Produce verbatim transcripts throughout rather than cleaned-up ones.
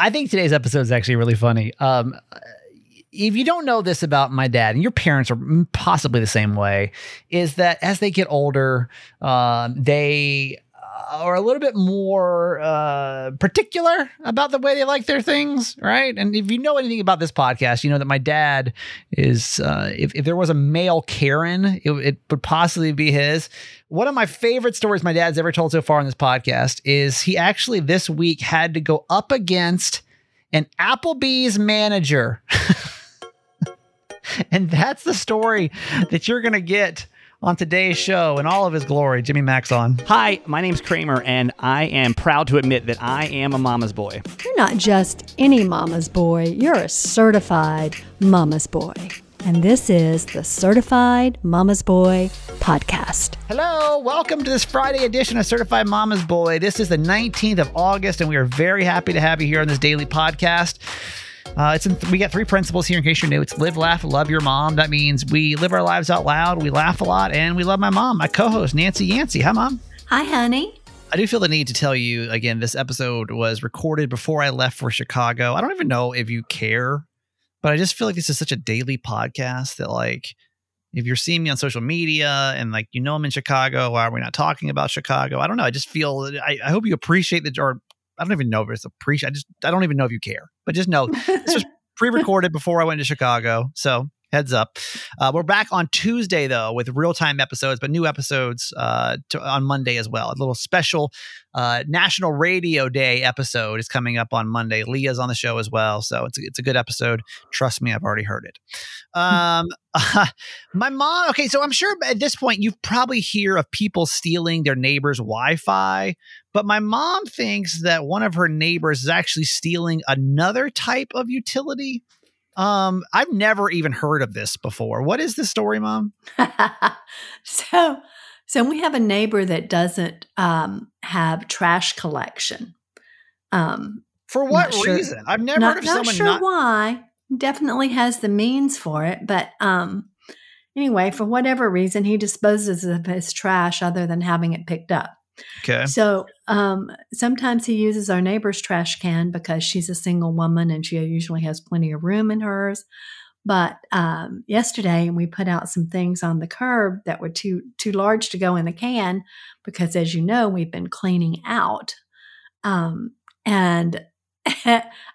I think today's episode is actually really funny. Um, if you don't know this about my dad, and your parents are possibly the same way, is that as they get older, um, they are a little bit more uh, particular about the way they like their things, right? And if you know anything about this podcast, you know that my dad is, uh, if, if there was a male Karen, it, it would possibly be his. One of my favorite stories my dad's ever told so far on this podcast is he actually this week had to go up against an Applebee's manager. And that's the story that you're going to get on today's show, in all of his glory, Jimmy Maxon. Hi, my name's Kramer, and I am proud to admit that I am a mama's boy. You're not just any mama's boy. You're a certified mama's boy. And this is the Certified Mama's Boy Podcast. Hello, welcome to this Friday edition of Certified Mama's Boy. This is the nineteenth of August, and we are very happy to have you here on this daily podcast. Uh, it's in th- we got three principles here in case you're new. It's live, laugh, love your mom. That means we live our lives out loud, we laugh a lot, and we love my mom, my co-host, Nancy Yancey. Hi, Mom. Hi, honey. I do feel the need to tell you, again, this episode was recorded before I left for Chicago. I don't even know if you care, but I just feel like this is such a daily podcast that, like, if you're seeing me on social media and, like, you know I'm in Chicago, why are we not talking about Chicago? I don't know. I just feel, I, I hope you appreciate the, or I don't even know if it's appreciated. I just, I don't even know if you care, but just know this was pre-recorded before I went to Chicago. So heads up. Uh, we're back on Tuesday though, with real time episodes, but new episodes uh, to, on Monday as well. A little special uh, National Radio Day episode is coming up on Monday. Leah's on the show as well. So it's, it's a good episode. Trust me. I've already heard it. Um, uh, my mom. Okay. So I'm sure at this point you probably hear of people stealing their neighbor's Wi-Fi, but my mom thinks that one of her neighbors is actually stealing another type of utility. Um, I've never even heard of this before. What is the story, Mom? so, so we have a neighbor that doesn't um, have trash collection. Um, for what reason? Sure. I've never not, heard of not someone sure not. Not sure why. Definitely has the means for it, but um, anyway, for whatever reason, he disposes of his trash other than having it picked up. Okay. So um, sometimes he uses our neighbor's trash can because she's a single woman and she usually has plenty of room in hers. But um, yesterday we put out some things on the curb that were too too large to go in the can because, as you know, we've been cleaning out. Um, and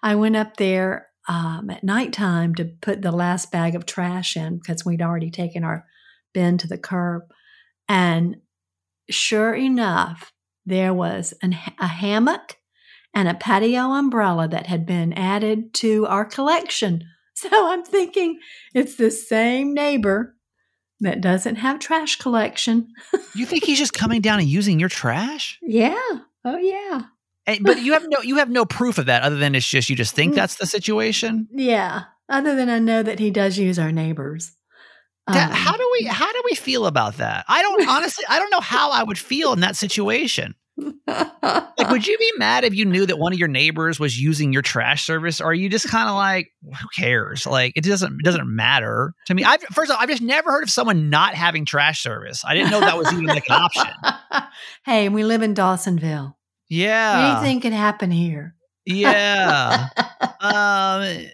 I went up there um, at nighttime to put the last bag of trash in because we'd already taken our bin to the curb. And sure enough, there was an, a hammock and a patio umbrella that had been added to our collection. So I'm thinking it's the same neighbor that doesn't have trash collection. You think he's just coming down and using your trash? Yeah. Oh, yeah. And, but you have no you have no proof of that other than it's just you just think that's the situation? Yeah. Other than I know that he does use our neighbors. That, um, how do we how do we feel about that? I don't honestly I don't know how I would feel in that situation. Like, would you be mad if you knew that one of your neighbors was using your trash service? Or are you just kind of like, who cares? Like, it doesn't it doesn't matter to me. I've, first of all, I've just never heard of someone not having trash service. I didn't know that was even like an option. Hey, we live in Dawsonville. Yeah, anything can happen here. Yeah. um.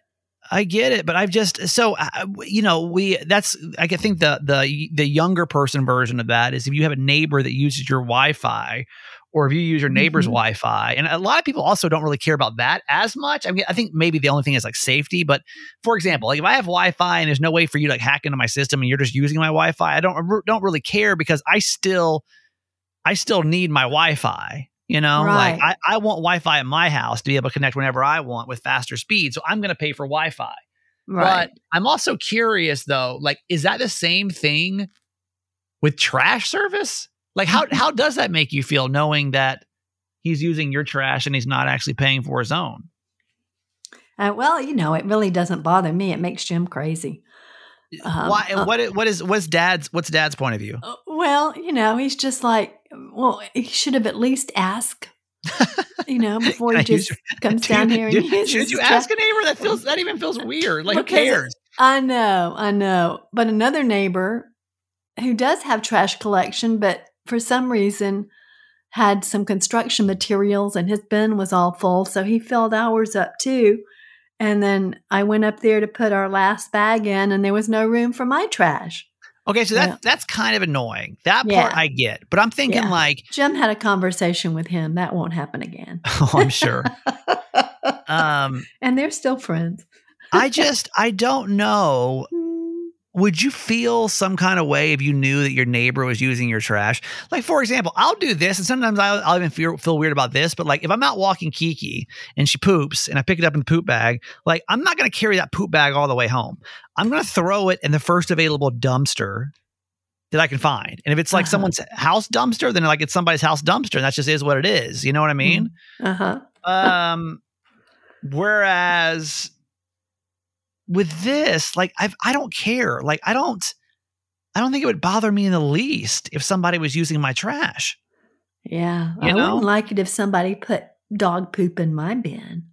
I get it, but I've just so uh, you know we that's I think the the the younger person version of that is if you have a neighbor that uses your Wi-Fi, or if you use your neighbor's mm-hmm. Wi-Fi, and a lot of people also don't really care about that as much. I mean, I think maybe the only thing is like safety. But for example, like if I have Wi-Fi and there's no way for you to like hack into my system and you're just using my Wi-Fi, I don't don't really care because I still I still need my Wi-Fi. You know, right. Like I, I want Wi-Fi at my house to be able to connect whenever I want with faster speed. So I'm going to pay for Wi-Fi. Right. But I'm also curious, though, like, is that the same thing with trash service? Like, how how does that make you feel knowing that he's using your trash and he's not actually paying for his own? Uh, well, you know, it really doesn't bother me. It makes Jim crazy. Um, Why? And what, uh, what is what's dad's what's dad's point of view? Uh, well, you know, he's just like, well, he should have at least asked, you know, before he just comes down here and uses. Should you ask a neighbor? That feels that even feels weird. Like, who cares? I know, I know. But another neighbor who does have trash collection, but for some reason had some construction materials and his bin was all full, so he filled ours up too. And then I went up there to put our last bag in, and there was no room for my trash. Okay, so that yeah. that's kind of annoying. That part yeah. I get, but I'm thinking yeah. like Jim had a conversation with him. That won't happen again. Oh, I'm sure. um, and they're still friends. I just I don't know. Would you feel some kind of way if you knew that your neighbor was using your trash? Like, for example, I'll do this, and sometimes I'll, I'll even feel, feel weird about this, but like if I'm out walking Kiki and she poops and I pick it up in the poop bag, like I'm not going to carry that poop bag all the way home. I'm going to throw it in the first available dumpster that I can find. And if it's like uh-huh. someone's house dumpster, then like it's somebody's house dumpster, and that just is what it is. You know what I mean? Uh-huh. um, whereas... with this, like, I've, I don't care. Like, I don't, I don't think it would bother me in the least if somebody was using my trash. Yeah. You I know? Wouldn't like it if somebody put dog poop in my bin.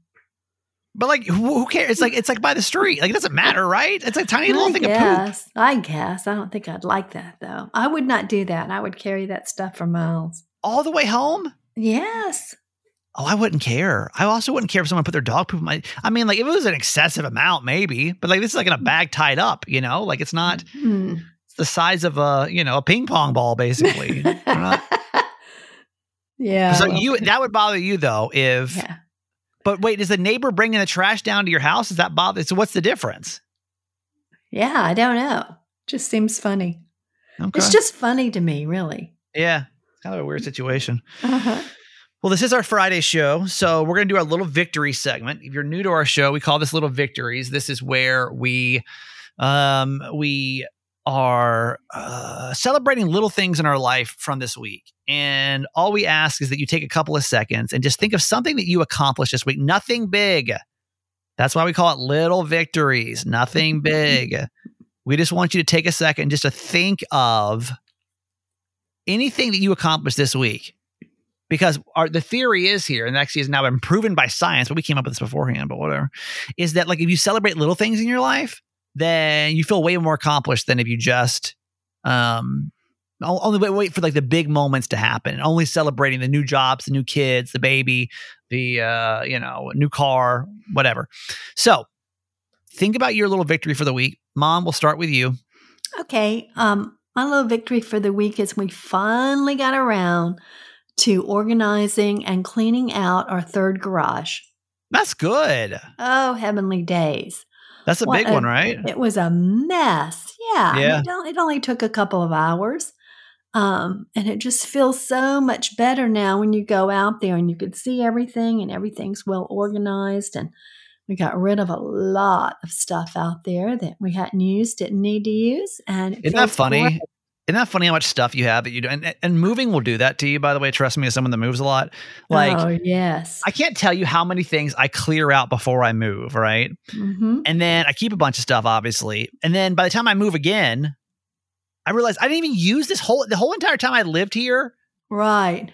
But like, who, who cares? It's like, it's like by the street. Like, it doesn't matter, right? It's like a tiny I little thing guess, of poop. I guess. I don't think I'd like that though. I would not do that. I would carry that stuff for miles. All the way home? Yes. Oh, I wouldn't care. I also wouldn't care if someone put their dog poop in my... I mean, like, if it was an excessive amount, maybe. But, like, this is, like, in a bag tied up, you know? Like, it's not... Mm-hmm. It's the size of a, you know, a ping pong ball, basically. not... Yeah. So well, you that would bother you, though, if... Yeah. But wait, is the neighbor bringing the trash down to your house? Does that bother... So what's the difference? Yeah, I don't know. Just seems funny. Okay. It's just funny to me, really. Yeah. It's kind of a weird situation. Uh-huh. Well, this is our Friday show, so we're going to do our little victory segment. If you're new to our show, we call this Little Victories. This is where we um, we are uh, celebrating little things in our life from this week. And all we ask is that you take a couple of seconds and just think of something that you accomplished this week. Nothing big. That's why we call it Little Victories. Nothing big. We just want you to take a second just to think of anything that you accomplished this week. Because our, the theory is here, and it actually has now been proven by science, but we came up with this beforehand, but whatever, is that like if you celebrate little things in your life, then you feel way more accomplished than if you just um, only wait, wait for like the big moments to happen and only celebrating the new jobs, the new kids, the baby, the uh, you know, new car, whatever. So think about your little victory for the week. Mom, we'll start with you. Okay. Um, my little victory for the week is we finally got around to organizing and cleaning out our third garage. That's good. Oh, heavenly days. That's a what big a, one, right? It was a mess. Yeah. yeah. I mean, it only took a couple of hours. Um, and it just feels so much better now when you go out there and you can see everything and everything's well organized. And we got rid of a lot of stuff out there that we hadn't used, didn't need to use. And it Isn't that funny? More- Isn't that funny how much stuff you have that you do? And, and moving will do that to you, by the way. Trust me, as someone that moves a lot. Like, oh, yes. I can't tell you how many things I clear out before I move, right? Mm-hmm. And then I keep a bunch of stuff, obviously. And then by the time I move again, I realize I didn't even use this whole, the whole entire time I lived here. Right.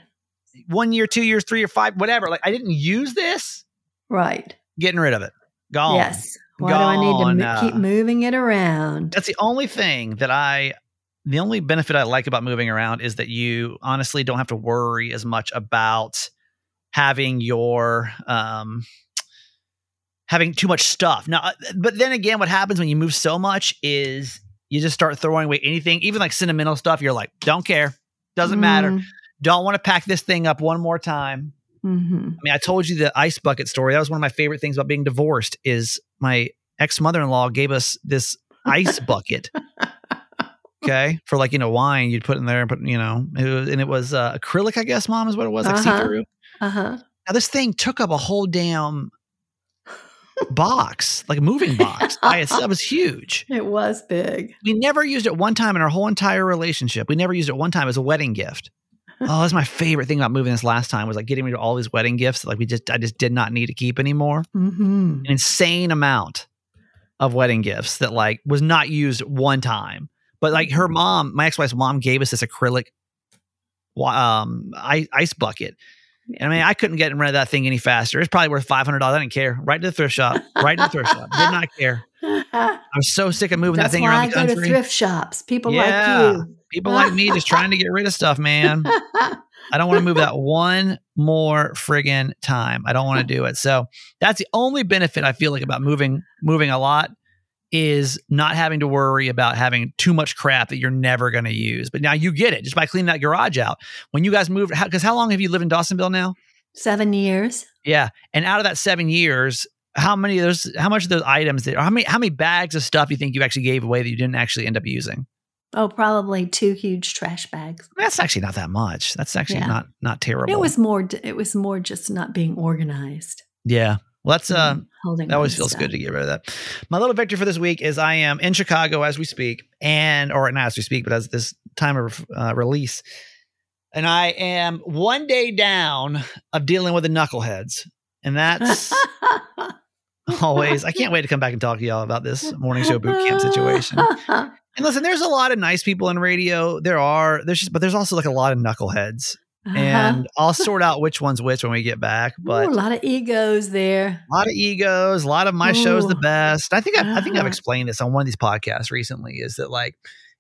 One year, two years, three or five, whatever. Like, I didn't use this. Right. Getting rid of it. Gone. Yes. Why Gone. do I need to mo- keep moving it around? That's the only thing that I... The only benefit I like about moving around is that you honestly don't have to worry as much about having your, um, having too much stuff. Now, but then again, what happens when you move so much is you just start throwing away anything, even like sentimental stuff. You're like, don't care. Doesn't mm. matter. Don't want to pack this thing up one more time. Mm-hmm. I mean, I told you the ice bucket story. That was one of my favorite things about being divorced is my ex-mother-in-law gave us this ice bucket. Okay, for like, you know, wine you'd put in there and put, you know, it was, and it was uh, acrylic, I guess, Mom, is what it was, like uh-huh. see-through. Uh-huh. Now this thing took up a whole damn box, like a moving box. I, that was huge. It was big. We never used it one time in our whole entire relationship. We never used it one time as a wedding gift. Oh, that's my favorite thing about moving this last time was like getting rid of all these wedding gifts that like we just, I just did not need to keep anymore. Mm-hmm. An insane amount of wedding gifts that like was not used one time. But like her mom, my ex-wife's mom gave us this acrylic um, ice bucket. And I mean, I couldn't get rid of that thing any faster. It's probably worth five hundred dollars. I didn't care. Right to the thrift shop. Right to the thrift shop. Did not care. I was so sick of moving That's that thing around the country. That's why I go to thrift shops. People yeah, like you. People like me just trying to get rid of stuff, man. I don't want to move that one more friggin' time. I don't want to do it. So that's the only benefit I feel like about moving, moving a lot is not having to worry about having too much crap that you're never going to use. But now you get it just by cleaning that garage out. When you guys moved, because how, how long have you lived in Dawsonville now? Seven years. Yeah. And out of that seven years, how many of those, how much of those items that, or how many, how many bags of stuff you think you actually gave away that you didn't actually end up using? Oh, probably two huge trash bags. That's actually not that much. That's actually yeah. not, not terrible. It was more, it was more just not being organized. Yeah. Well, that's, uh, that always feels stuff. Good to get rid of that. My little victory for this week is I am in Chicago as we speak and, or not as we speak, but as this time of uh, release. And I am one day down of dealing with the knuckleheads. And that's always, I can't wait to come back and talk to y'all about this morning show boot camp situation. And listen, there's a lot of nice people in radio. There are, there's just, but there's also like a lot of knuckleheads. Uh-huh. And I'll sort out which one's which when we get back. But ooh, a lot of egos there. A lot of egos. A lot of my ooh. Show's the best. I think I've, I think I've explained this on one of these podcasts recently. Is that like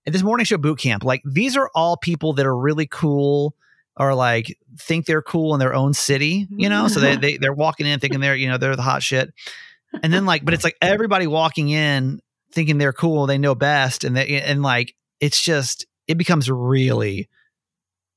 at this morning show boot camp? Like these are all people that are really cool, or like think they're cool in their own city. You know, so they they they're walking in thinking they're you know they're the hot shit, and then like but it's like everybody walking in thinking they're cool, they know best, and they and like it's just it becomes really.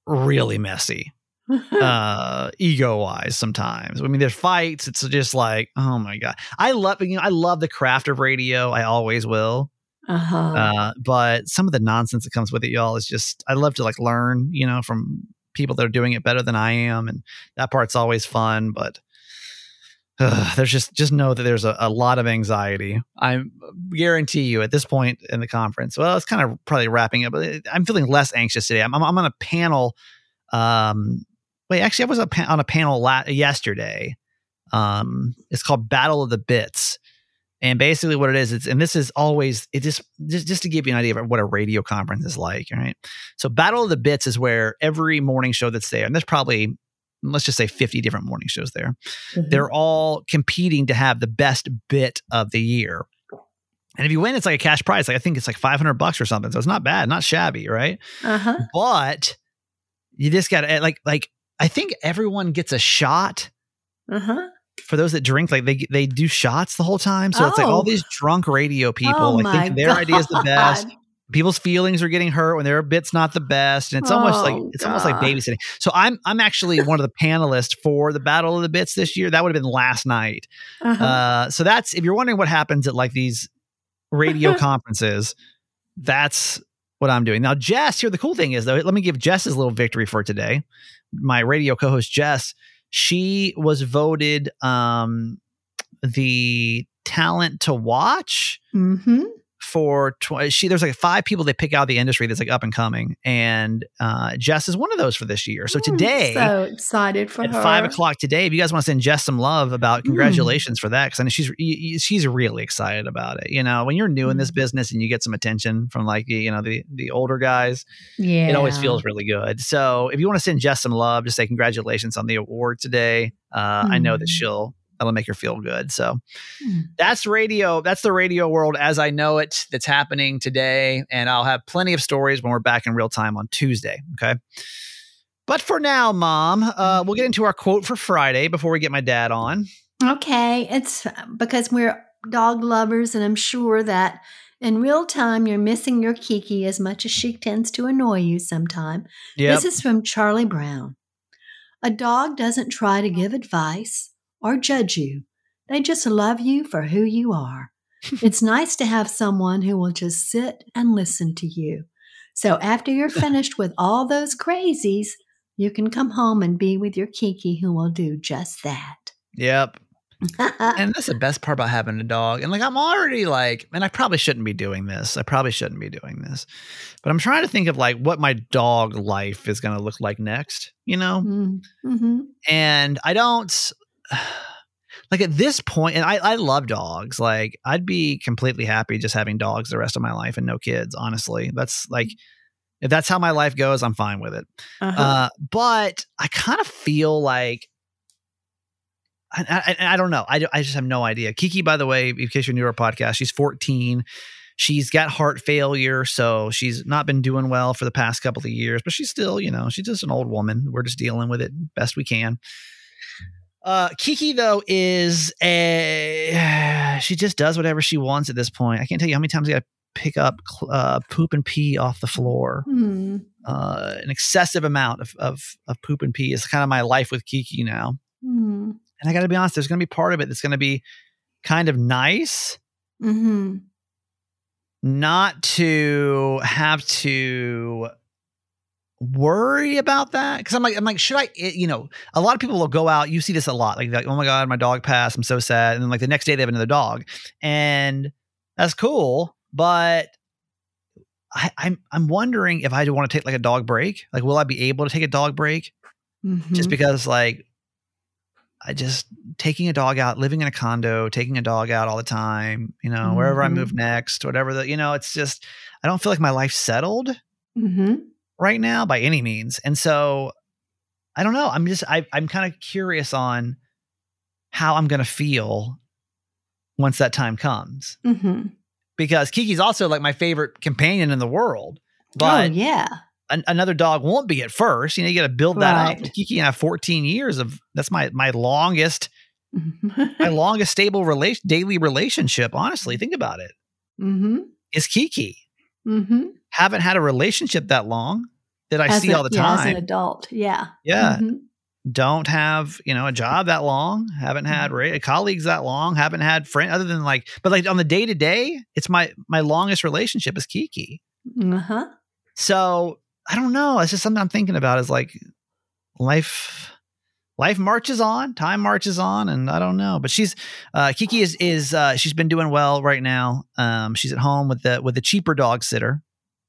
really messy, uh, ego wise sometimes. I mean, there's fights. It's just like, oh my God, I love, you know, I love the craft of radio. I always will. Uh-huh. Uh, but some of the nonsense that comes with it, y'all, is just, I love to like learn, you know, from people that are doing it better than I am. And that part's always fun, but uh, there's just, just know that there's a, a lot of anxiety. I guarantee you at this point in the conference, well, it's kind of probably wrapping up, but I'm feeling less anxious today. I'm, I'm, I'm on a panel. Um, wait, actually I was a pa- on a panel la- yesterday. Um, it's called Battle of the Bits. And basically what it is, it's, and this is always, it just, just, just to give you an idea of what a radio conference is like. All right. So Battle of the Bits is where every morning show that's there, and there's probably let's just say fifty different morning shows there. Mm-hmm. They're all competing to have the best bit of the year. And if you win, it's like a cash prize. Like I think it's like five hundred bucks or something. So it's not bad, not shabby. Right. Uh-huh. But you just gotta like, like I think everyone gets a shot. Uh-huh. For those that drink, like they, they do shots the whole time. So oh. it's like all these drunk radio people, oh like think God. Their idea is the best. People's feelings are getting hurt when their bit's not the best. And it's almost oh, like, it's God. almost like babysitting. So I'm, I'm actually one of the panelists for the Battle of the Bits this year. That would have been last night. Uh-huh. Uh, so that's, if you're wondering what happens at like these radio conferences, that's what I'm doing. Now, Jess here, the cool thing is though, let me give Jess's little victory for today. My radio co-host Jess, she was voted, um, the talent to watch. Mm-hmm. For tw- she, there's like five people they pick out of the industry that's like up and coming, and uh, Jess is one of those for this year. So today, so excited for at her. Five o'clock today. If you guys want to send Jess some love about congratulations mm. for that, because I know she's she's really excited about it. You know, when you're new in this business and you get some attention from like the you know the the older guys, yeah, it always feels really good. So if you want to send Jess some love, just say congratulations on the award today. Uh, mm. I know that she'll. That'll make her feel good. So hmm. that's radio. That's the radio world as I know it that's happening today. And I'll have plenty of stories when we're back in real time on Tuesday. Okay. But for now, Mom, uh, we'll get into our quote for Friday before we get my dad on. Okay. It's because we're dog lovers, and I'm sure that in real time, you're missing your Kiki as much as she tends to annoy you sometime. Yep. This is from Charlie Brown. A dog doesn't try to give advice or judge you. They just love you for who you are. It's nice to have someone who will just sit and listen to you. So after you're finished with all those crazies, you can come home and be with your Kiki, who will do just that. Yep. And that's the best part about having a dog. And like, I'm already like, and I probably shouldn't be doing this. I probably shouldn't be doing this, but I'm trying to think of like what my dog life is going to look like next, you know? Mm-hmm. And I don't, like at this point, and I, I love dogs. Like I'd be completely happy just having dogs the rest of my life and no kids. Honestly, that's like, if that's how my life goes, I'm fine with it. Uh-huh. Uh, but I kind of feel like, I, I, I don't know. I, I just have no idea. Kiki, by the way, in case you're new to our podcast, she's fourteen. She's got heart failure, so she's not been doing well for the past couple of years, but she's still, you know, she's just an old woman. We're just dealing with it best we can. Uh, Kiki, though, is a, she just does whatever she wants at this point. I can't tell you how many times I got to pick up uh, poop and pee off the floor. Mm. Uh, an excessive amount of, of, of poop and pee is kind of my life with Kiki now. Mm. And I got to be honest, there's going to be part of it that's going to be kind of nice. Mm-hmm. Not to have to worry about that. Cause I'm like, I'm like, should I, it, you know, a lot of people will go out. You see this a lot. Like, like, oh my God, my dog passed. I'm so sad. And then like the next day they have another dog, and that's cool. But I, I'm, I'm wondering if I want to take like a dog break. Like, will I be able to take a dog break? Mm-hmm. Just because like, I just taking a dog out, living in a condo, taking a dog out all the time, you know, mm-hmm. wherever I move next, whatever the, you know, it's just, I don't feel like my life's settled mm-hmm. right now by any means. And so I don't know. I'm just, I, I'm kind of curious on how I'm going to feel once that time comes, mm-hmm. because Kiki's also like my favorite companion in the world, but oh, yeah. An- another dog won't be at first. You know, you got to build that right. up. Kiki and I have fourteen years of, that's my, my longest, my longest stable relation, daily relationship. Honestly, think about it. Mm-hmm. It's Kiki. Mm-hmm. Haven't had a relationship that long that I as see a, all the time. Yeah, as an adult. Yeah. Yeah. Mm-hmm. Don't have, you know, a job that long. Haven't had ra- colleagues that long. Haven't had friends other than like, but like on the day to day, it's my, my longest relationship is Kiki. Uh-huh. So, I don't know. It's just something I'm thinking about is like life, life marches on, time marches on. And I don't know, but she's, uh, Kiki is, is, uh, she's been doing well right now. Um, she's at home with the, with the cheaper dog sitter.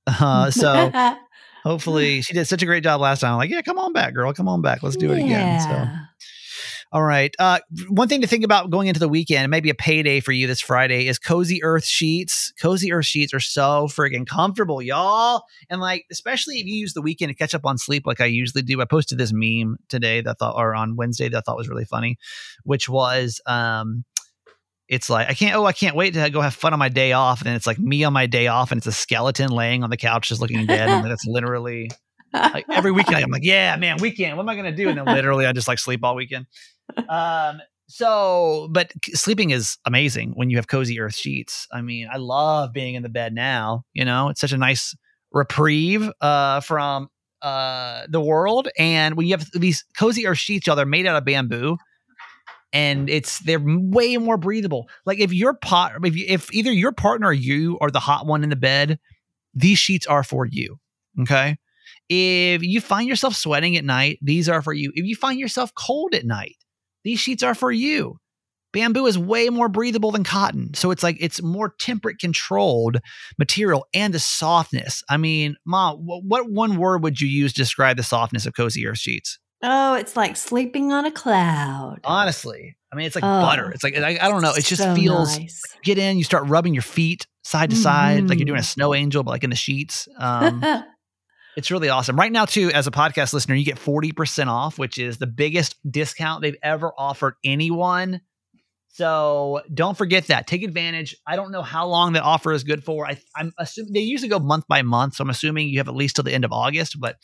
Uh, so hopefully she did such a great job last time. I'm like, yeah, come on back, girl. Come on back. Let's do yeah. it again. So, all right. Uh, one thing to think about going into the weekend, maybe a payday for you this Friday, is Cozy Earth sheets. Cozy Earth sheets are so friggin' comfortable, y'all. And like, especially if you use the weekend to catch up on sleep, like I usually do. I posted this meme today that I thought, or on Wednesday that I thought was really funny, which was, um, it's like, I can't, oh, I can't wait to go have fun on my day off. And then it's like me on my day off, and it's a skeleton laying on the couch, just looking dead. And that's literally like every weekend. I'm like, yeah, man, weekend, what am I going to do? And then literally I just like sleep all weekend. um, so, but sleeping is amazing when you have Cozy Earth sheets. I mean, I love being in the bed now, you know, it's such a nice reprieve, uh, from, uh, the world. And when you have these Cozy Earth sheets, y'all, they're made out of bamboo, and it's, they're way more breathable. Like if your pot, if, you, if either your partner or you are the hot one in the bed, these sheets are for you. Okay. If you find yourself sweating at night, these are for you. If you find yourself cold at night, these sheets are for you. Bamboo is way more breathable than cotton. So it's like, it's more temperate controlled material, and the softness. I mean, Ma, w- what one word would you use to describe the softness of Cozy Earth sheets? Oh, it's like sleeping on a cloud. Honestly. I mean, it's like oh, butter. It's like, I, I don't know. It just so feels, nice. Get in, you start rubbing your feet side to mm-hmm. side, like you're doing a snow angel, but like in the sheets. Um, It's really awesome. Right now, too, as a podcast listener, you get forty percent off, which is the biggest discount they've ever offered anyone. So don't forget that. Take advantage. I don't know how long that offer is good for. I, I'm assuming they usually go month by month, so I'm assuming you have at least till the end of August. But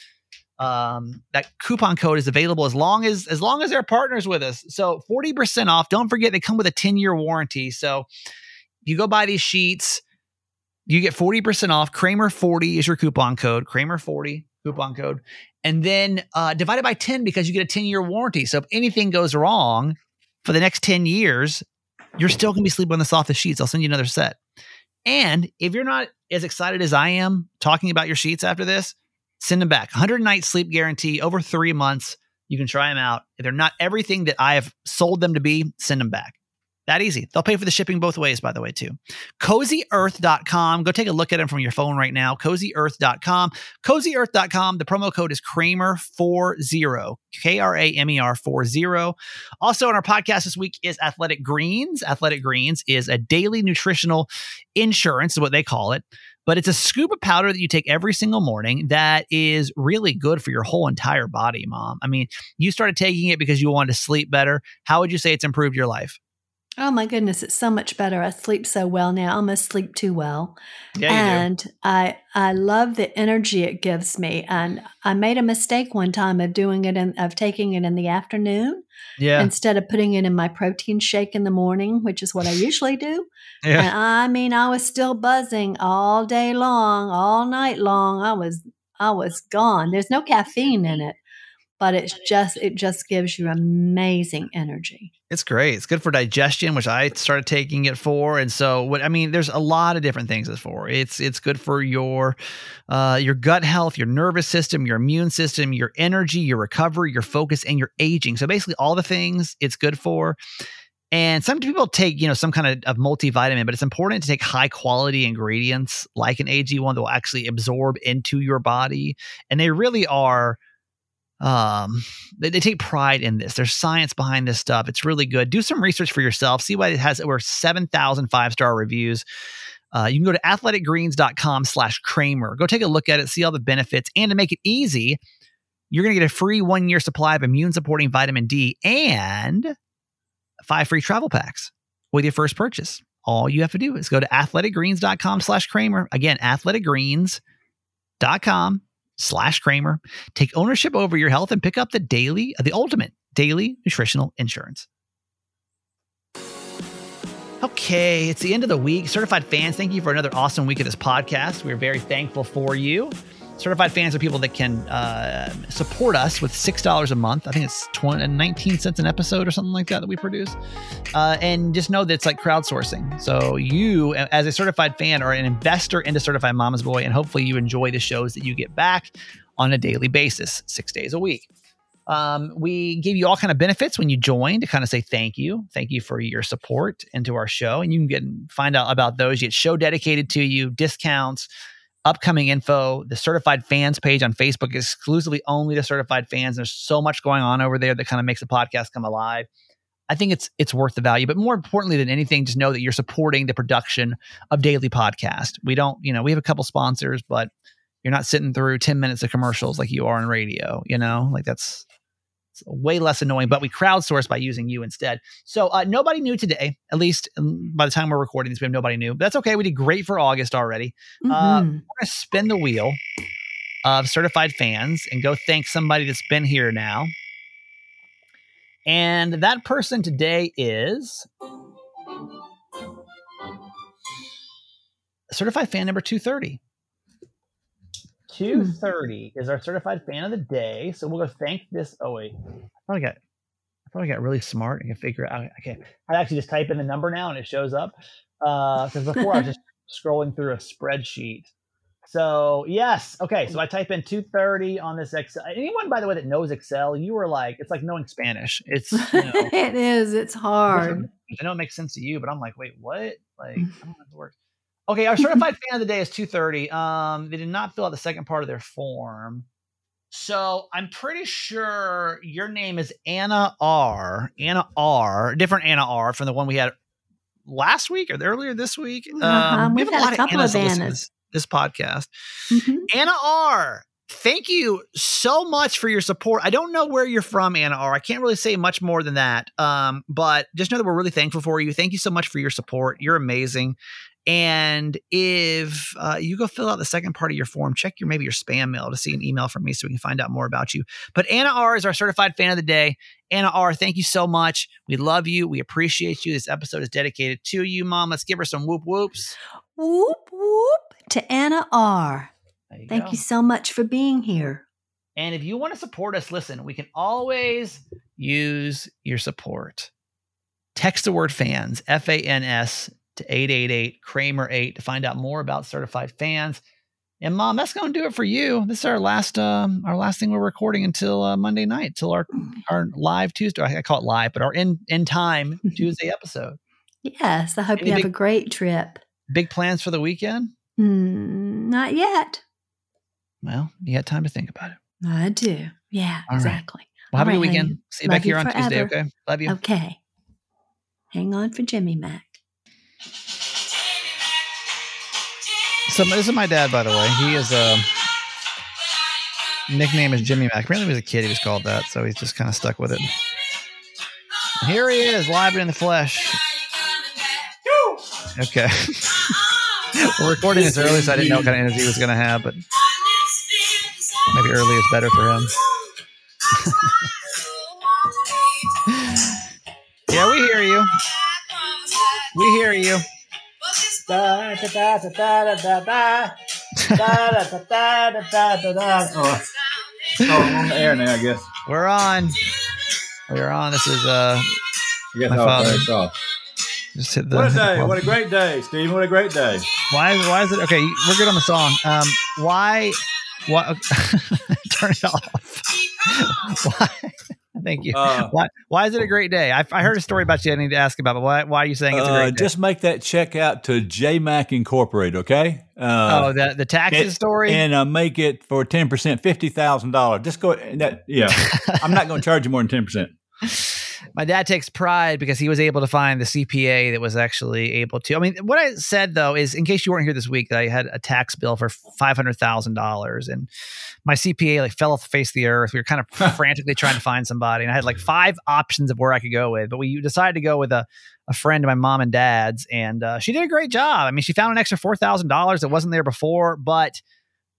um, that coupon code is available as long as as long as they're partners with us. So forty percent off. Don't forget they come with a ten year warranty. So you go buy these sheets. You get forty percent off. Kramer forty is your coupon code. Kramer forty coupon code. And then uh, divide it by ten, because you get a ten year warranty. So if anything goes wrong for the next ten years, you're still going to be sleeping on the softest sheets. I'll send you another set. And if you're not as excited as I am talking about your sheets after this, send them back. one hundred night sleep guarantee over three months. You can try them out. If they're not everything that I have sold them to be, send them back. That easy. They'll pay for the shipping both ways, by the way, too. Cozy Earth dot com. Go take a look at them from your phone right now. Cozy Earth dot com. Cozy Earth dot com. The promo code is Kramer forty. K R A M E R forty. Also on our podcast this week is Athletic Greens. Athletic Greens is a daily nutritional insurance, is what they call it. But it's a scoop of powder that you take every single morning that is really good for your whole entire body, Mom. I mean, you started taking it because you wanted to sleep better. How would you say it's improved your life? Oh my goodness, it's so much better. I sleep so well now. I almost sleep too well. Yeah, and you do. I I love the energy it gives me. And I made a mistake one time of doing it in, of taking it in the afternoon. Yeah. Instead of putting it in my protein shake in the morning, which is what I usually do. Yeah. And I mean, I was still buzzing all day long, all night long. I was I was gone. There's no caffeine in it. But it's just, it just gives you amazing energy. It's great. It's good for digestion, which I started taking it for. And so what, I mean, there's a lot of different things it's for. It's, it's good for your, uh, your gut health, your nervous system, your immune system, your energy, your recovery, your focus, and your aging. So basically all the things it's good for. And some people take, you know, some kind of, of multivitamin, but it's important to take high quality ingredients like an A G one that will actually absorb into your body. And they really are, Um, they, they take pride in this. There's science behind this stuff. It's really good. Do some research for yourself. See why it has over seven thousand five-star reviews. Uh, you can go to athletic greens dot com slash Kramer. Go take a look at it, see all the benefits. And to make it easy, you're going to get a free one-year supply of immune-supporting vitamin D and five free travel packs with your first purchase. All you have to do is go to athletic greens dot com slash Kramer. Again, athletic greens dot com slash Kramer. Take ownership over your health and pick up the daily, the ultimate daily nutritional insurance. Okay, it's the end of the week. Certified fans, thank you for another awesome week of this podcast. We're very thankful for you. Certified fans are people that can uh, support us with six dollars a month. I think it's twenty, nineteen cents an episode or something like that that we produce. Uh, and just know that it's like crowdsourcing. So you, as a certified fan, are an investor into Certified Mama's Boy, and hopefully you enjoy the shows that you get back on a daily basis, six days a week. Um, we give you all kind of benefits when you join to kind of say thank you. Thank you for your support into our show. And you can get find out about those. You get show dedicated to you, discounts, upcoming info, the Certified Fans page on Facebook is exclusively only to Certified Fans. There's so much going on over there that kind of makes the podcast come alive. I think it's it's worth the value, but more importantly than anything, just know that you're supporting the production of daily podcast. We don't, you know, we have a couple sponsors, but you're not sitting through ten minutes of commercials like you are on radio, you know, like that's it's way less annoying, but we crowdsource by using you instead. So uh, nobody new today, at least by the time we're recording this, we have nobody new. But that's okay. We did great for August already. Mm-hmm. Uh, we're going to spin the wheel of Certified Fans and go thank somebody that's been here now. And that person today is Certified Fan number two thirty. two thirty is our certified fan of the day. So we'll go thank this. Oh, wait. I probably got, I probably got really smart and can figure out. I can't. I actually just type in the number now and it shows up. Because uh, before I was just scrolling through a spreadsheet. So, yes. Okay. So I type in two thirty on this Excel. Anyone, by the way, that knows Excel, you were like, it's like knowing Spanish. It's, you know, it is. It's hard. I know it makes sense to you, but I'm like, wait, what? Like, I don't know how to work. Okay, our certified fan of the day is two thirty. Um, they did not fill out the second part of their form. So I'm pretty sure your name is Anna R. Anna R. Different Anna R. from the one we had last week or earlier this week. Um, uh-huh. We've we had a, lot a couple of Annas. Of this, this podcast. Mm-hmm. Anna R., thank you so much for your support. I don't know where you're from, Anna R. I can't really say much more than that. Um, but just know that we're really thankful for you. Thank you so much for your support. You're amazing. And if uh, you go fill out the second part of your form, check your maybe your spam mail to see an email from me so we can find out more about you. But Anna R. is our certified fan of the day. Anna R., thank you so much. We love you. We appreciate you. This episode is dedicated to you, Mom. Let's give her some whoop whoops. Whoop whoop to Anna R. You thank go. You so much for being here. And if you want to support us, listen, we can always use your support. Text the word fans, F A N S, to eight eight eight Kramer eight to find out more about Certified Fans. And Mom, that's going to do it for you. This is our last, um, our last thing we're recording until uh, Monday night, till our our live Tuesday. I call it live, but our in in time Tuesday episode. Yes, I hope Any you big, have a great trip. Big plans for the weekend? Mm, not yet. Well, you got time to think about it. I do. Yeah, All exactly. Right. Well, have All a good right, weekend. See you Love back you here forever. On Tuesday. Okay, love you. Okay, hang on for Jimmy Mac. So this is my dad, by the way. He is a uh, nickname is Jimmy Mac. Apparently, when he was a kid, he was called that, so he's just kind of stuck with it. And here he is, live in the flesh. Okay. We're recording this early, so I didn't know what kind of energy he was going to have, but maybe early is better for him. Yeah, we hear you. We hear you. Da, da, da, da, da, da, da. Da, da, da, da, da, da, da. Oh, I'm on the air now, I guess. We're on. We're on. This is uh, my father. Just hit the, what a day. What a great day, Steve. What a great day. Why is, why is it? Okay, we're good on the song. Um, why? Why? Turn it off. Why? Thank you. Uh, why, why is it a great day? I, I heard a story about you I need to ask about, but why, why are you saying it's a great uh, day? Just make that check out to J Mac Incorporated, okay? Uh, oh, the, the taxes it, story? And uh, make it for ten percent, fifty thousand dollars. Just go. That, yeah. I'm not going to charge you more than ten percent. My dad takes pride because he was able to find the C P A that was actually able to. I mean, what I said, though, is in case you weren't here this week, I had a tax bill for five hundred thousand dollars. And my C P A like fell off the face of the earth. We were kind of frantically trying to find somebody. And I had like five options of where I could go with. But we decided to go with a, a friend of my mom and dad's. And uh, she did a great job. I mean, she found an extra four thousand dollars that wasn't there before. But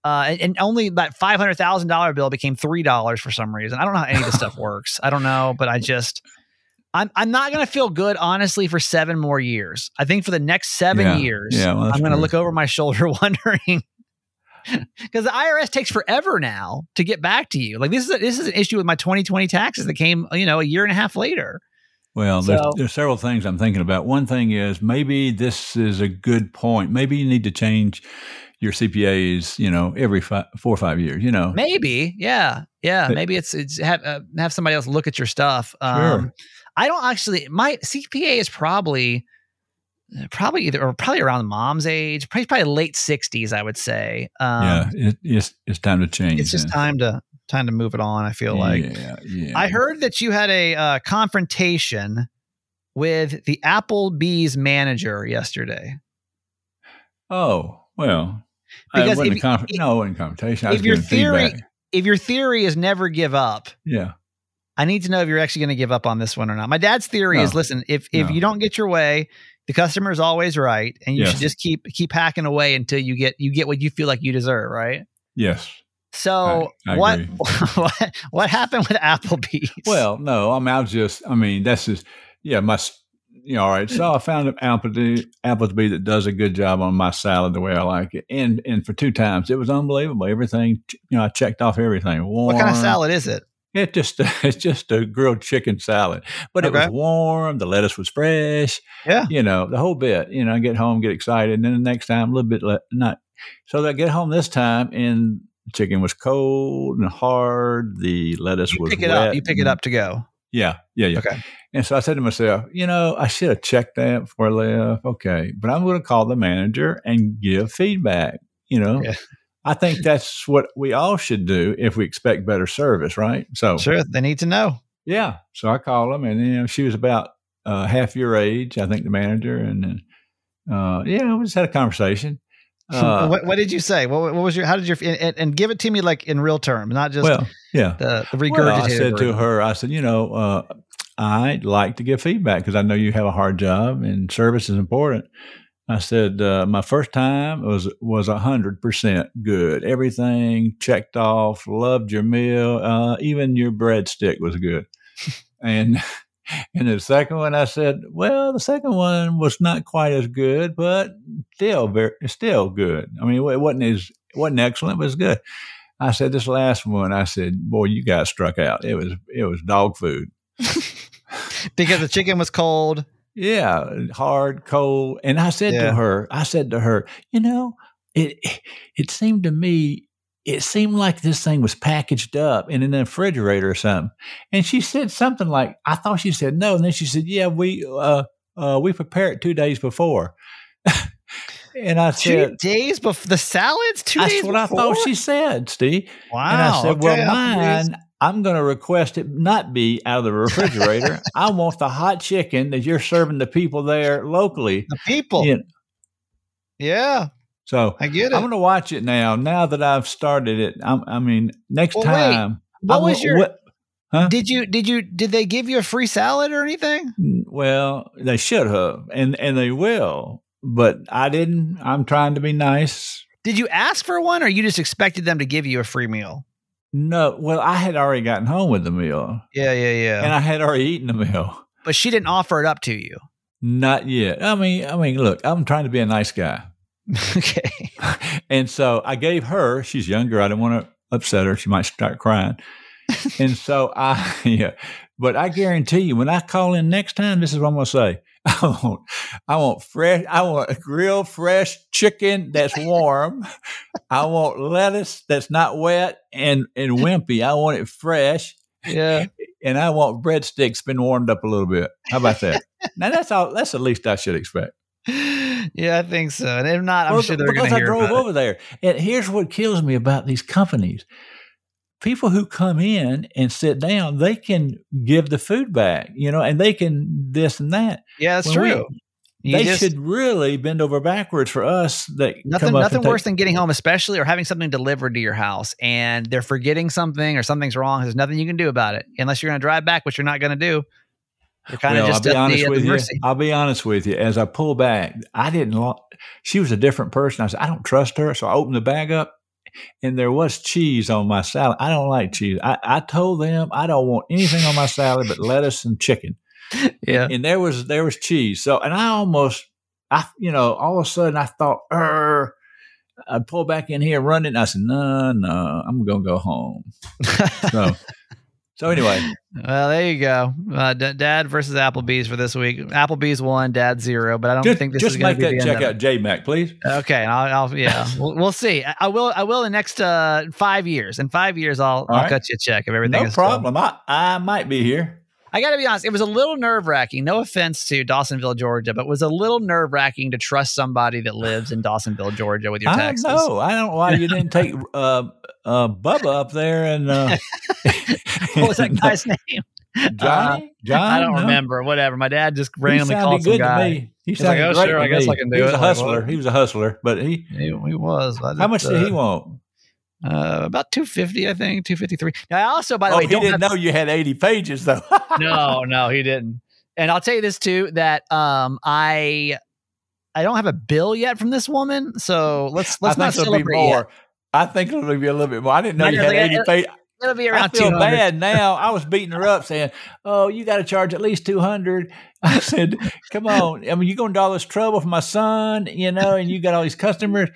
uh, and only that five hundred thousand dollars bill became three dollars for some reason. I don't know how any of this stuff works. I don't know. But I just... I'm I'm not going to feel good, honestly, for seven more years. I think for the next seven yeah, years, yeah, well, I'm going to look over my shoulder wondering, because the I R S takes forever now to get back to you. Like this is a, this is an issue with my twenty twenty taxes that came, you know, a year and a half later. Well, so, there's, there's several things I'm thinking about. One thing is maybe this is a good point. Maybe you need to change your C P As, you know, every five, four or five years, you know. Maybe, yeah, yeah. But, maybe it's it's have uh, have somebody else look at your stuff. Um, sure. I don't actually, my C P A is probably, probably either, or probably around mom's age, probably, probably late sixties, I would say. Um, yeah, it, it's it's time to change. It's just time to time to move it on, I feel like. Yeah, yeah. I heard that you had a uh, confrontation with the Applebee's manager yesterday. Oh, well, because I wasn't if, a conf- if, no, I wasn't a confrontation. I was giving feedback. If your theory is never give up. Yeah. I need to know if you're actually going to give up on this one or not. My dad's theory no, is, listen, if if no. you don't get your way, the customer is always right, and you yes. should just keep keep hacking away until you get you get what you feel like you deserve, right? Yes. So I, I what, what what happened with Applebee's? Well, no, I mean, I was just, I mean, that's just, yeah, my, you know, all right. So I found an Applebee, Applebee that does a good job on my salad the way I like it, and and for two times it was unbelievable. Everything, you know, I checked off everything. Warm. What kind of salad is it? It just it's just a grilled chicken salad, but okay. It was warm. The lettuce was fresh. Yeah, you know the whole bit. You know, I get home, get excited, and then the next time a little bit le- not. So I get home this time, and the chicken was cold and hard. The lettuce you was pick it wet. Up. You pick it up to go. Yeah, yeah, yeah. Okay. And so I said to myself, you know, I should have checked that before I left. Okay, but I'm going to call the manager and give feedback. You know. Yeah. I think that's what we all should do if we expect better service, right? So sure, they need to know. Yeah. So I called them, and you know, she was about uh, half your age, I think, the manager, and uh, yeah, we just had a conversation. Uh, what, what did you say? What, what was your? How did your? And, and give it to me like in real terms, not just well, yeah. The, the regurgitated. Well, I said to her, I said, you know, uh, I'd like to give feedback because I know you have a hard job, and service is important. I said, uh, my first time was was one hundred percent good. Everything checked off, loved your meal. Uh, even your breadstick was good. and and the second one, I said, well, the second one was not quite as good, but still very, still good. I mean, it wasn't, as, it wasn't excellent, but it was good. I said, this last one, I said, boy, you guys struck out. It was, it was dog food. Because the chicken was cold. Yeah, hard, cold. And I said yeah. to her, I said to her, you know, it it seemed to me, it seemed like this thing was packaged up and in the refrigerator or something. And she said something like, I thought she said no. And then she said, yeah, we uh, uh, we prepared it two days before. And I said, two days before the salads? Two days before? That's what I thought she said, Steve. Wow. And I said, okay, well, mine. Please. I'm going to request it not be out of the refrigerator. I want the hot chicken that you're serving the people there locally. The people. You know. Yeah. So I get it. I'm going to watch it now. Now that I've started it, I'm, I mean, next well, time. Wait. What I, was your? What, huh? Did you? Did you? Did they give you a free salad or anything? Well, they should have, and and they will. but I didn't. I'm trying to be nice. Did you ask for one, or you just expected them to give you a free meal? No. Well, I had already gotten home with the meal. Yeah, yeah, yeah. And I had already eaten the meal. But she didn't offer it up to you. Not yet. I mean, I mean, look, I'm trying to be a nice guy. Okay. And so I gave her, she's younger. I didn't want to upset her. She might start crying. And so I, yeah, but I guarantee you, when I call in next time, this is what I'm going to say. I want, I want fresh, I want grilled fresh chicken that's warm. I want lettuce that's not wet and, and wimpy. I want it fresh. Yeah. And I want breadsticks been warmed up a little bit. How about that? Now that's all, that's the least I should expect. Yeah, I think so. And if not, I'm well, sure they're going to hear about it. Because I drove over there. And here's what kills me about these companies. People who come in and sit down, they can give the food back, you know, and they can this and that. Yeah, that's when true. We, they just, should really bend over backwards for us. That nothing come up nothing worse than getting home, especially, or having something delivered to your house and they're forgetting something or something's wrong. There's nothing you can do about it unless you're going to drive back, which you're not going to do. You're kind well, of just I'll be honest the, with the you. Mercy. I'll be honest with you. As I pull back, I didn't. She was a different person. I said, I don't trust her. So I opened the bag up, and there was cheese on my salad. I don't like cheese. I, I told them I don't want anything on my salad but lettuce and chicken. Yeah. And, and there was there was cheese. So and I almost, I you know, all of a sudden I thought, er, I'd pull back in here, run it. And I said, no, no, I'm gonna go home. So. So anyway, well, there you go. Uh, D- Dad versus Applebee's for this week. Applebee's won, Dad zero. But I don't just, think this is going to be the end. Just make that check out, J-Mac, please. Okay, I'll, I'll yeah, we'll, we'll see. I, I will. I will in next uh, five years. In five years, I'll, I'll right. cut you a check if everything no is problem. I, I might be here. I got to be honest. It was a little nerve wracking. No offense to Dawsonville, Georgia, but it was a little nerve wracking to trust somebody that lives in Dawsonville, Georgia, with your taxes. I know. I don't know why you didn't take uh, uh, Bubba up there and. Uh, What was that guy's name? John? Uh, John? I don't no. remember. Whatever. My dad just randomly called some guy. He, he sounded like, oh, great sure, I guess me. I can do it. He was it. a hustler. Like, he was a hustler, but he... He, he was. Just, How much did uh, he want? Uh, about two hundred fifty, I think. two hundred fifty-three. Now, I also, by the oh, way... He don't didn't have, know you had eighty pages, though. no, no, he didn't. And I'll tell you this, too, that um, I I don't have a bill yet from this woman, so let's let's I not celebrate be more. Yet. I think it'll be a little bit more. I didn't know I you had eighty pages. It'll be around I feel two hundred. Bad now. I was beating her up saying, oh, you got to charge at least two hundred. I said, come on. I mean, you're going to all this trouble for my son, you know, and you got all these customers.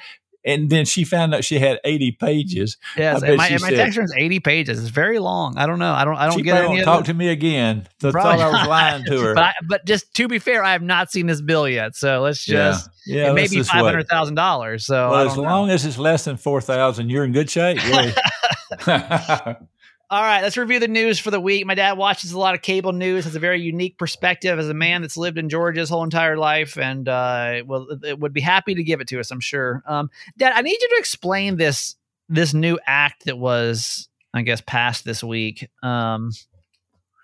And then she found out she had eighty pages. Yes, and my, my tax return is eighty pages. It's very long. I don't know. I don't. I don't she get it. She won't talk to me again. That's all I was lying to her. But, I, but just to be fair, I have not seen this bill yet. So let's just. Yeah, yeah, it may be five hundred thousand dollars. So well, as long know. as it's less than four thousand, you're in good shape. Really. All right, let's review the news for the week. My dad watches a lot of cable news, has a very unique perspective as a man that's lived in Georgia his whole entire life, and uh, well, it would be happy to give it to us, I'm sure. Um, Dad, I need you to explain this this new act that was, I guess, passed this week. Um,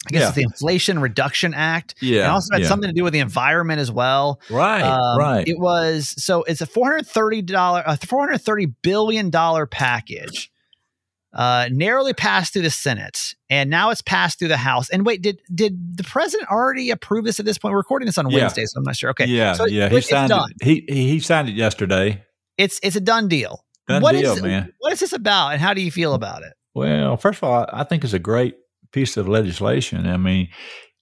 I guess yeah. it's the Inflation Reduction Act. Yeah, and also had yeah. something to do with the environment as well. Right, um, right. It was so it's a four hundred thirty billion dollars package. Uh, narrowly passed through the Senate, and now it's passed through the House. And wait, did did the president already approve this at this point? We're recording this on yeah. Wednesday, so I'm not sure. Okay, yeah, so yeah, he it's signed done. It. He he signed it yesterday. It's it's a done deal. Done what deal, is, man. What is this about, and how do you feel about it? Well, first of all, I think it's a great piece of legislation. I mean,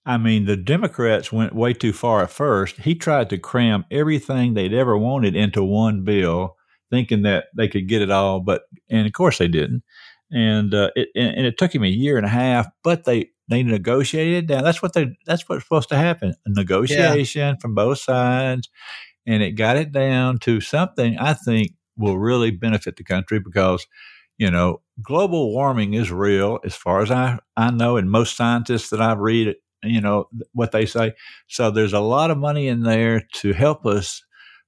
I mean, the Democrats went way too far at first. He tried to cram everything they'd ever wanted into one bill, thinking that they could get it all, but and of course they didn't. And uh, it and it took him a year and a half, but they, they negotiated down. That's what they that's what's supposed to happen. A negotiation yeah. from both sides, and it got it down to something I think will really benefit the country because, you know, global warming is real as far as I, I know, and most scientists that I read, you know, what they say. So there's a lot of money in there to help us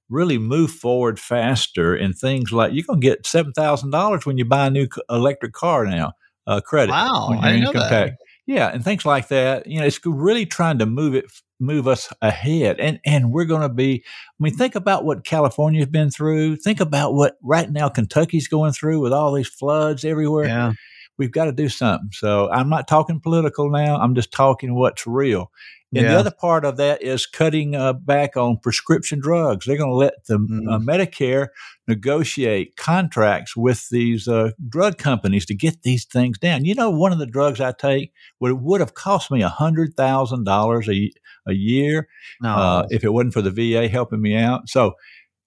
really move forward faster in things like you're going to get seven thousand dollars when you buy a new electric car now, uh, credit. Wow, I didn't know that. Tax. Yeah, and things like that. You know, it's really trying to move it, move us ahead. And and we're going to be, I mean, think about what California's been through. Think about what right now Kentucky's going through with all these floods everywhere. Yeah. We've got to do something. So I'm not talking political now. I'm just talking what's real. And yeah. the other part of that is cutting uh, back on prescription drugs. They're going to let the mm. uh, Medicare negotiate contracts with these uh, drug companies to get these things down. You know, one of the drugs I take would, would have cost me one hundred thousand dollars a, a year no. uh, if it wasn't for the V A helping me out. So,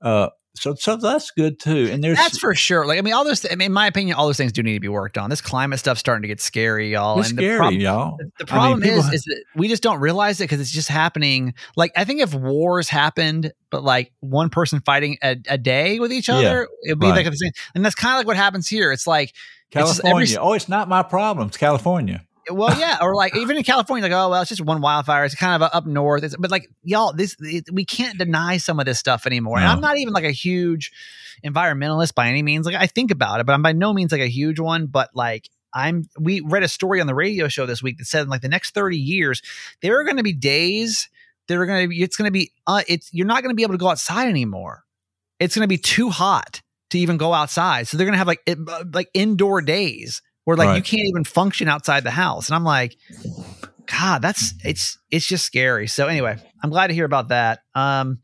uh, So, so that's good too, and there's that's for sure. Like, I mean, all those. Th- I mean, in my opinion, all those things do need to be worked on. This climate stuff's starting to get scary, y'all. It's and scary, the prob- y'all. The, the problem I mean, is, have- is that we just don't realize it because it's just happening. Like, I think if wars happened, but like one person fighting a, a day with each other, yeah, it'd be right. like the same. And that's kind of like what happens here. It's like California. It's every- oh, it's not my problem. It's California. Well, yeah, or like even in California, like, oh, well, it's just one wildfire. It's kind of up north. It's, but like, y'all, this it, we can't deny some of this stuff anymore. No. And I'm not even like a huge environmentalist by any means. Like, I think about it, but I'm by no means like a huge one. But like, I'm we read a story on the radio show this week that said in like the next thirty years, there are going to be days there are going to be it's going to be uh, it's you're not going to be able to go outside anymore. It's going to be too hot to even go outside. So they're going to have like it, like indoor days. Where like right. you can't even function outside the house. And I'm like, God, that's it's it's just scary. So anyway, I'm glad to hear about that. Um,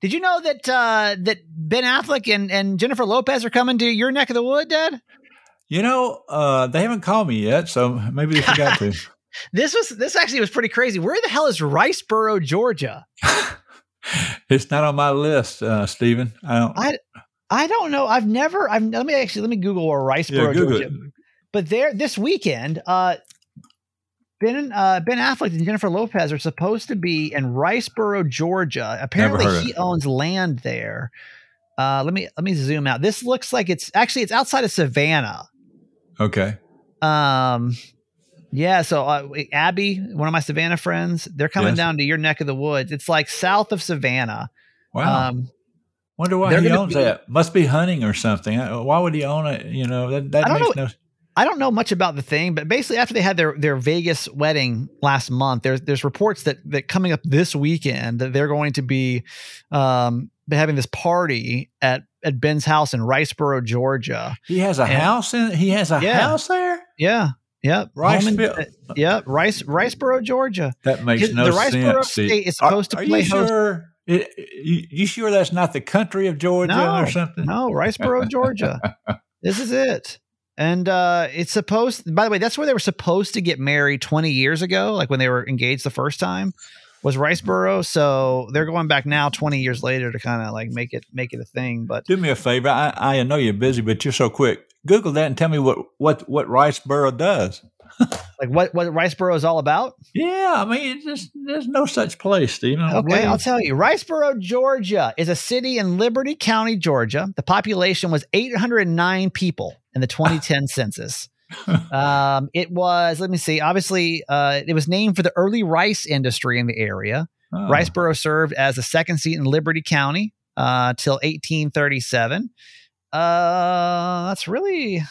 did you know that uh, that Ben Affleck and, and Jennifer Lopez are coming to your neck of the wood, Dad? You know, uh, they haven't called me yet, so maybe they forgot to. This was this actually was pretty crazy. Where the hell is Riceboro, Georgia? It's not on my list, uh, Stephen. I don't. I, I don't know. I've never. I've let me actually let me Google where Riceboro, yeah, Google Georgia. It. But there, this weekend, uh, Ben uh, Ben Affleck and Jennifer Lopez are supposed to be in Riceboro, Georgia. Apparently, he owns land there. Uh, let me let me zoom out. This looks like it's actually it's outside of Savannah. Okay. Um, yeah. So uh, Abby, one of my Savannah friends, they're coming yes. down to your neck of the woods. It's like south of Savannah. Wow. Um, Wonder why he owns be, that. Must be hunting or something. Why would he own it? You know that that makes know. no. I don't know much about the thing, but basically after they had their, their Vegas wedding last month, there's there's reports that that coming up this weekend that they're going to be um, having this party at, at Ben's house in Riceboro, Georgia. He has a and, house in he has a yeah, house there? Yeah. Yeah. Rice in, uh, yeah, Rice Riceboro, Georgia. That makes no the Riceboro sense. State is supposed are, to play are you host. Sure? It, you, you sure that's not the country of Georgia no, or something? No, Riceboro, Georgia. This is it. And uh, it's supposed, by the way, that's where they were supposed to get married twenty years ago, like when they were engaged the first time was Riceboro. So they're going back now twenty years later to kind of like make it make it a thing. But do me a favor. I, I know you're busy, but you're so quick. Google that and tell me what what, what Riceboro does. Like what, what Riceboro is all about? Yeah, I mean, it's just, there's no such place, Stephen. Okay, believe. I'll tell you. Riceboro, Georgia is a city in Liberty County, Georgia. The population was eight hundred nine people in the twenty ten census. Um, it was, let me see, obviously, uh, it was named for the early rice industry in the area. Oh. Riceboro served as the second seat in Liberty County uh, till eighteen thirty-seven. Uh, that's really, is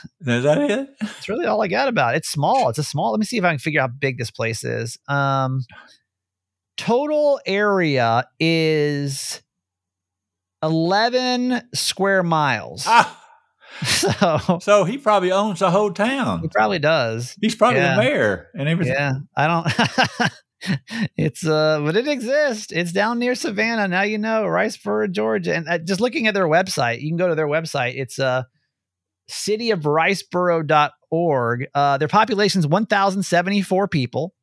that it? That's really all I got about it. It's small. It's a small, let me see if I can figure out how big this place is. Um, total area is eleven square miles. Ah. So, so he probably owns the whole town. He probably does. He's probably yeah. the mayor and everything. Yeah. I don't, it's uh but it exists. It's down near Savannah. Now you know, Riceboro, Georgia. And uh, just looking at their website, you can go to their website. It's uh city of riceboro dot org. Uh their population's one thousand seventy-four people.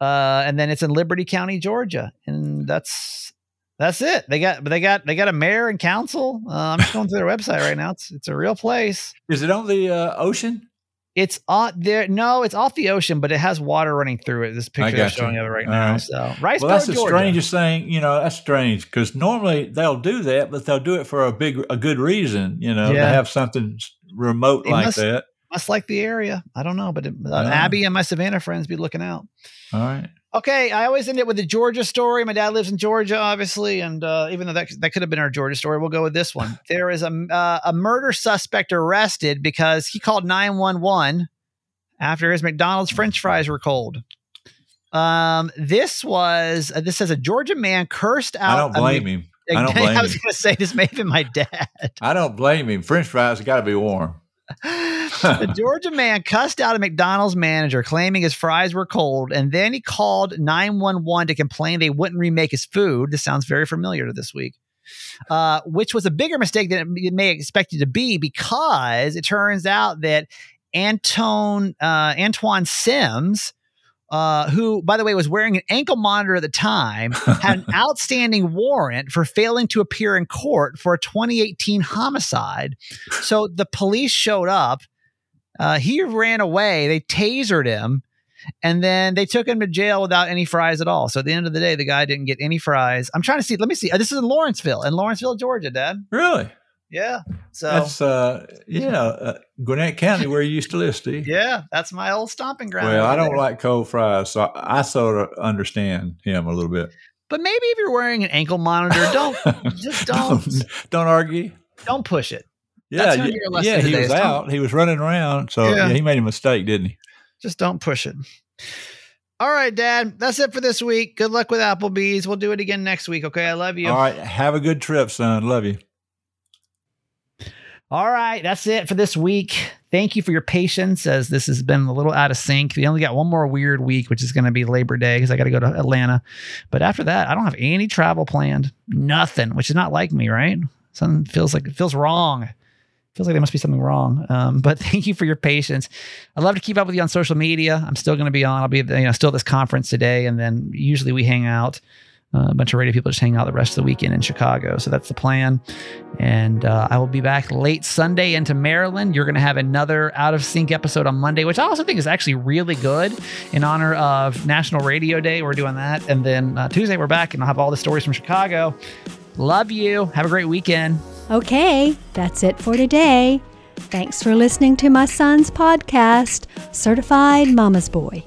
Uh and then it's in Liberty County, Georgia. And that's that's it. They got they got they got a mayor and council. Uh, I'm just going to their website right now. It's it's a real place. Is it on the uh, ocean? It's on there. No, it's off the ocean, but it has water running through it. This picture is showing of it right now. Right. So, Riceboro, well, that's the Georgia. Strangest thing. You know, that's strange because normally they'll do that, but they'll do it for a big, a good reason. You know, yeah. to have something remote they like must, that. Must like the area. I don't know, but it, uh, yeah. Abby and my Savannah friends be looking out. All right. Okay, I always end it with a Georgia story. My dad lives in Georgia, obviously, and uh, even though that, that could have been our Georgia story, we'll go with this one. There is a, uh, a murder suspect arrested because he called nine one one after his McDonald's French fries were cold. Um, this was uh, this says a Georgia man cursed out. I don't blame a, him. I don't blame him. I was going to say this may have been my dad. I don't blame him. French fries got to be warm. The Georgia man cussed out a McDonald's manager claiming his fries were cold, and then he called nine one one to complain they wouldn't remake his food. This sounds very familiar to this week. Uh, which was a bigger mistake than it may expect it to be, because it turns out that Antoine, uh, Antoine Sims, uh, who, by the way, was wearing an ankle monitor at the time, had an outstanding warrant for failing to appear in court for a twenty eighteen homicide. So the police showed up. Uh, he ran away. They tasered him. And then they took him to jail without any fries at all. So at the end of the day, the guy didn't get any fries. I'm trying to see. Let me see. Oh, this is in Lawrenceville, in Lawrenceville, Georgia, Dad. Really? Yeah. So that's uh, yeah, uh, Gwinnett County, where you used to live, Steve. Yeah, that's my old stomping ground. Well, I don't there. like cold fries, so I, I sort of understand him a little bit. But maybe if you're wearing an ankle monitor, don't just don't, don't don't argue. Don't push it. Yeah, that's yeah. yeah he was out. Time. He was running around, so yeah. Yeah, he made a mistake, didn't he? Just don't push it. All right, Dad. That's it for this week. Good luck with Applebee's. We'll do it again next week. Okay. I love you. All right. Have a good trip, son. Love you. All right. That's it for this week. Thank you for your patience, as this has been a little out of sync. We only got one more weird week, which is going to be Labor Day, because I got to go to Atlanta. But after that, I don't have any travel planned. Nothing, which is not like me, right? Something feels like it feels wrong. Feels like there must be something wrong. Um, but thank you for your patience. I'd love to keep up with you on social media. I'm still going to be on. I'll be you know still at this conference today. And then usually we hang out. Uh, a bunch of radio people just hang out the rest of the weekend in Chicago. So that's the plan. And uh, I will be back late Sunday into Maryland. You're going to have another Out of Sync episode on Monday, which I also think is actually really good in honor of National Radio Day. We're doing that. And then uh, Tuesday we're back and I'll have all the stories from Chicago. Love you. Have a great weekend. Okay, that's it for today. Thanks for listening to my son's podcast, Certified Mama's Boy.